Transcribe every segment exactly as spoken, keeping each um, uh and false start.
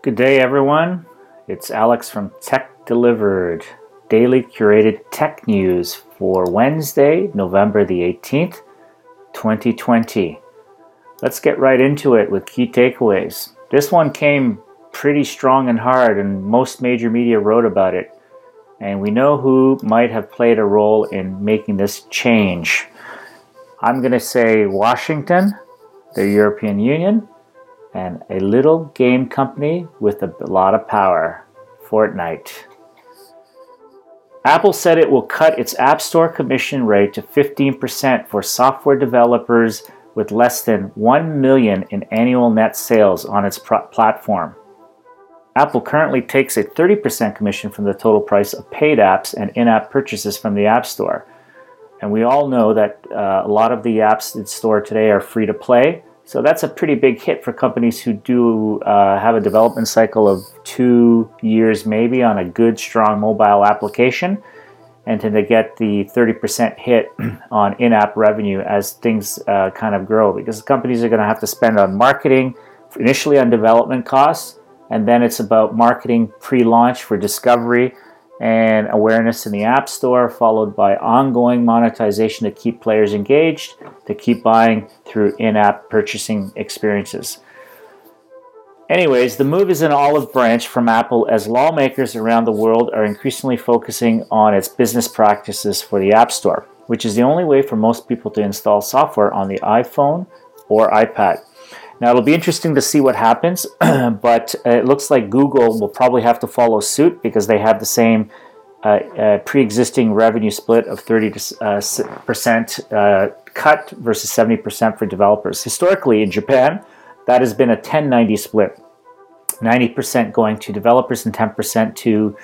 Good day, everyone. It's Alex from Tech Delivered, daily curated tech news for Wednesday, November the eighteenth, twenty twenty. Let's get right into it with key takeaways. This one came pretty strong and hard, and most major media wrote about it. And we know who might have played a role in making this change. I'm going to say Washington, the European Union, and a little game company with a lot of power, Fortnite. Apple said it will cut its App Store commission rate to fifteen percent for software developers with less than one million dollars in annual net sales on its pro- platform. Apple currently takes a thirty percent commission from the total price of paid apps and in-app purchases from the App Store. And we all know that uh, a lot of the apps in store today are free to play. So that's a pretty big hit for companies who do uh, have a development cycle of two years maybe on a good, strong mobile application. And to get the thirty percent hit on in-app revenue as things uh, kind of grow, because companies are going to have to spend on marketing, initially on development costs, and then it's about marketing pre-launch for discovery and awareness in the App Store, followed by ongoing monetization to keep players engaged, to keep buying through in-app purchasing experiences. Anyways, the move is an olive branch from Apple as lawmakers around the world are increasingly focusing on its business practices for the App Store, which is the only way for most people to install software on the iPhone or iPad. Now, it'll be interesting to see what happens, but it looks like Google will probably have to follow suit because they have the same uh, uh, pre-existing revenue split of thirty percent uh, cut versus seventy percent for developers. Historically, in Japan, that has been a ten ninety split, ninety percent going to developers and ten percent to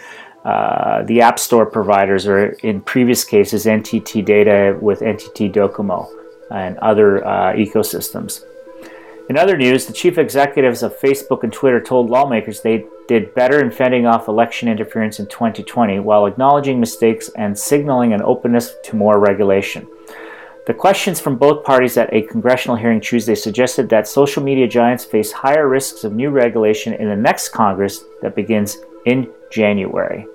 uh, the App Store providers, or in previous cases, N T T Data with N T T Docomo and other uh, ecosystems. In other news, the chief executives of Facebook and Twitter told lawmakers they did better in fending off election interference in twenty twenty while acknowledging mistakes and signaling an openness to more regulation. The questions from both parties at a congressional hearing Tuesday suggested that social media giants face higher risks of new regulation in the next Congress that begins in January.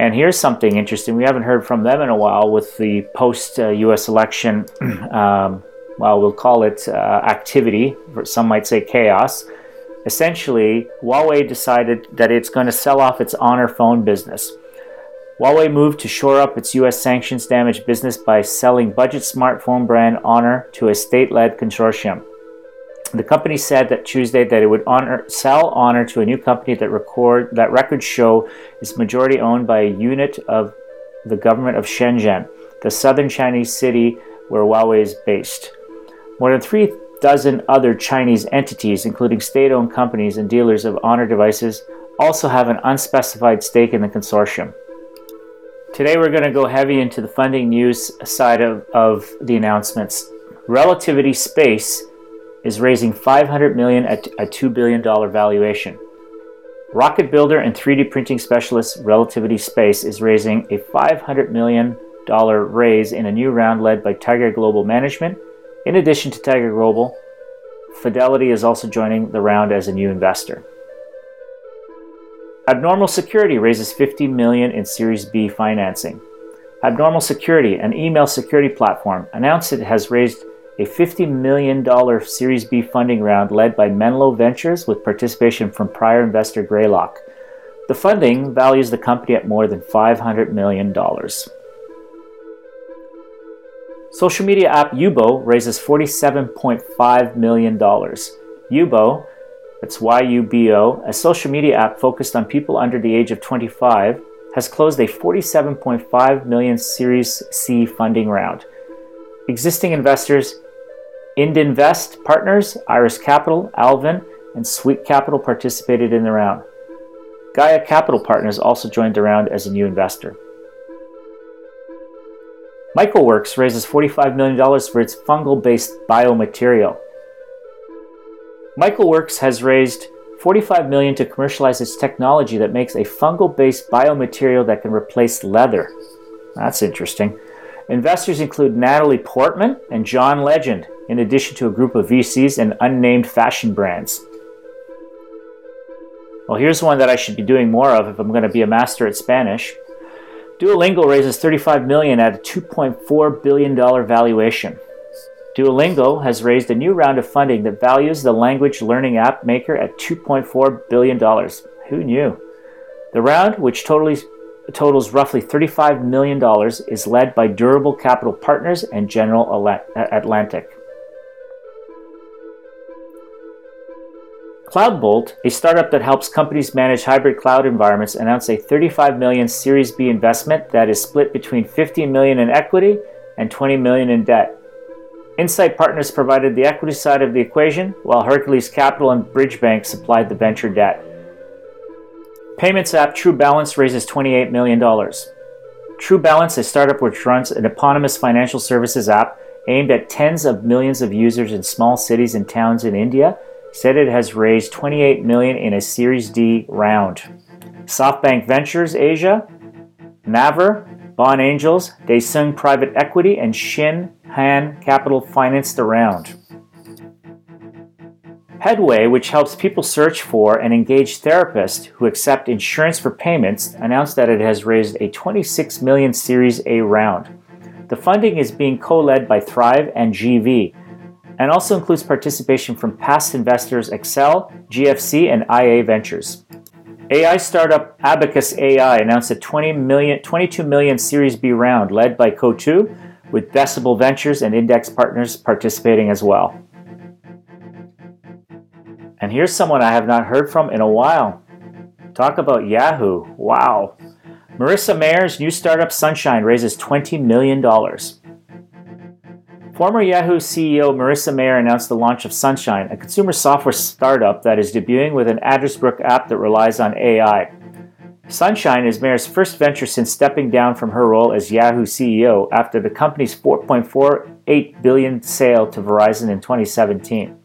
And here's something interesting. We haven't heard from them in a while with the post-U S election, um, well, we'll call it uh, activity, or some might say chaos. Essentially, Huawei decided that it's going to sell off its Honor phone business. Huawei moved to shore up its U S sanctions-damaged business by selling budget smartphone brand Honor to a state-led consortium. The company said that Tuesday that it would honor, sell Honor to a new company that record that records show is majority owned by a unit of the government of Shenzhen, the southern Chinese city where Huawei is based. More than three dozen other Chinese entities, including state-owned companies and dealers of Honor devices, also have an unspecified stake in the consortium. Today we're going to go heavy into the funding news side of, of the announcements. Relativity Space is raising five hundred million dollars at a two billion dollars valuation. Rocket builder and three D printing specialist Relativity Space is raising a five hundred million dollars raise in a new round led by Tiger Global Management. In addition to Tiger Global, Fidelity is also joining the round as a new investor. Abnormal Security raises fifty million dollars in Series B financing. Abnormal Security, an email security platform, announced it has raised a fifty million dollars Series B funding round led by Menlo Ventures with participation from prior investor Greylock. The funding values the company at more than five hundred million dollars. Social media app Yubo raises forty-seven point five million dollars. Yubo, that's Y U B O, a social media app focused on people under the age of twenty-five, has closed a forty-seven point five million dollars Series C funding round. Existing investors Indinvest Partners, Iris Capital, Alvin, and Sweet Capital participated in the round. Gaia Capital Partners also joined the round as a new investor. Michael Works raises forty-five million dollars for its fungal-based biomaterial. Michael Works has raised forty-five million dollars to commercialize its technology that makes a fungal-based biomaterial that can replace leather. That's interesting. Investors include Natalie Portman and John Legend, in addition to a group of V Cs and unnamed fashion brands. Well, here's one that I should be doing more of if I'm going to be a master at Spanish. Duolingo raises thirty-five million dollars at a two point four billion dollars valuation. Duolingo has raised a new round of funding that values the language learning app maker at two point four billion dollars. Who knew? The round, which totally, totals roughly thirty-five million dollars, is led by Durable Capital Partners and General Atlantic. Cloudbolt, a startup that helps companies manage hybrid cloud environments, announced a thirty-five million dollars Series B investment that is split between fifteen million dollars in equity and twenty million dollars in debt. Insight Partners provided the equity side of the equation, while Hercules Capital and Bridge Bank supplied the venture debt. Payments app TrueBalance raises twenty-eight million dollars. TrueBalance, a startup which runs an eponymous financial services app aimed at tens of millions of users in small cities and towns in India, said it has raised twenty-eight million dollars in a Series D round. SoftBank Ventures Asia, Naver, Bond Angels, Daesung Private Equity, and Shin Han Capital financed the round. Headway, which helps people search for and engage therapists who accept insurance for payments, announced that it has raised a twenty-six million dollars Series A round. The funding is being co-led by Thrive and G V, and also includes participation from past investors Excel, G F C, and I A Ventures. A I startup Abacus A I announced a twenty million, twenty-two million dollars Series B round led by Kotu, with Decibel Ventures and Index Partners participating as well. And here's someone I have not heard from in a while. Talk about Yahoo. Wow. Marissa Mayer's new startup Sunshine raises twenty million dollars. Former Yahoo C E O Marissa Mayer announced the launch of Sunshine, a consumer software startup that is debuting with an address book app that relies on A I. Sunshine is Mayer's first venture since stepping down from her role as Yahoo C E O after the company's four point four eight billion dollars sale to Verizon in twenty seventeen.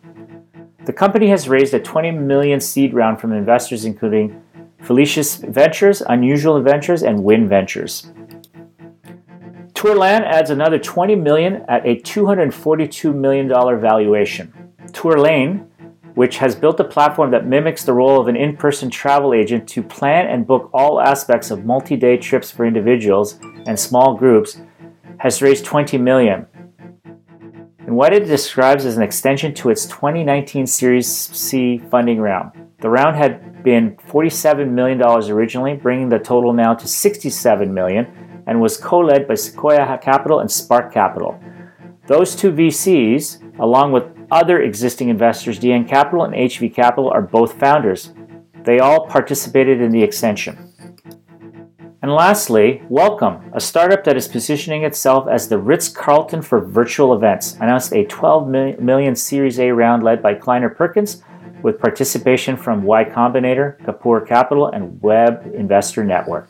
The company has raised a twenty million dollars seed round from investors including Felicious Ventures, Unusual Ventures, and Win Ventures. Tourlane adds another twenty million dollars at a two hundred forty-two million dollars valuation. Tourlane, which has built a platform that mimics the role of an in-person travel agent to plan and book all aspects of multi-day trips for individuals and small groups, has raised twenty million dollars. And what it describes as an extension to its twenty nineteen Series C funding round. The round had been forty-seven million dollars originally, bringing the total now to sixty-seven million dollars. And was co-led by Sequoia Capital and Spark Capital. Those two V Cs, along with other existing investors, D N Capital and H V Capital, are both founders. They all participated in the extension. And lastly, Welcome, a startup that is positioning itself as the Ritz-Carlton for virtual events, announced a twelve million dollars Series A round led by Kleiner Perkins, with participation from Y Combinator, Kapoor Capital, and Web Investor Network.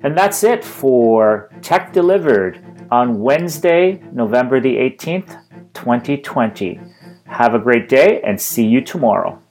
And that's it for Tech Delivered on Wednesday, November the eighteenth, twenty twenty. Have a great day and see you tomorrow.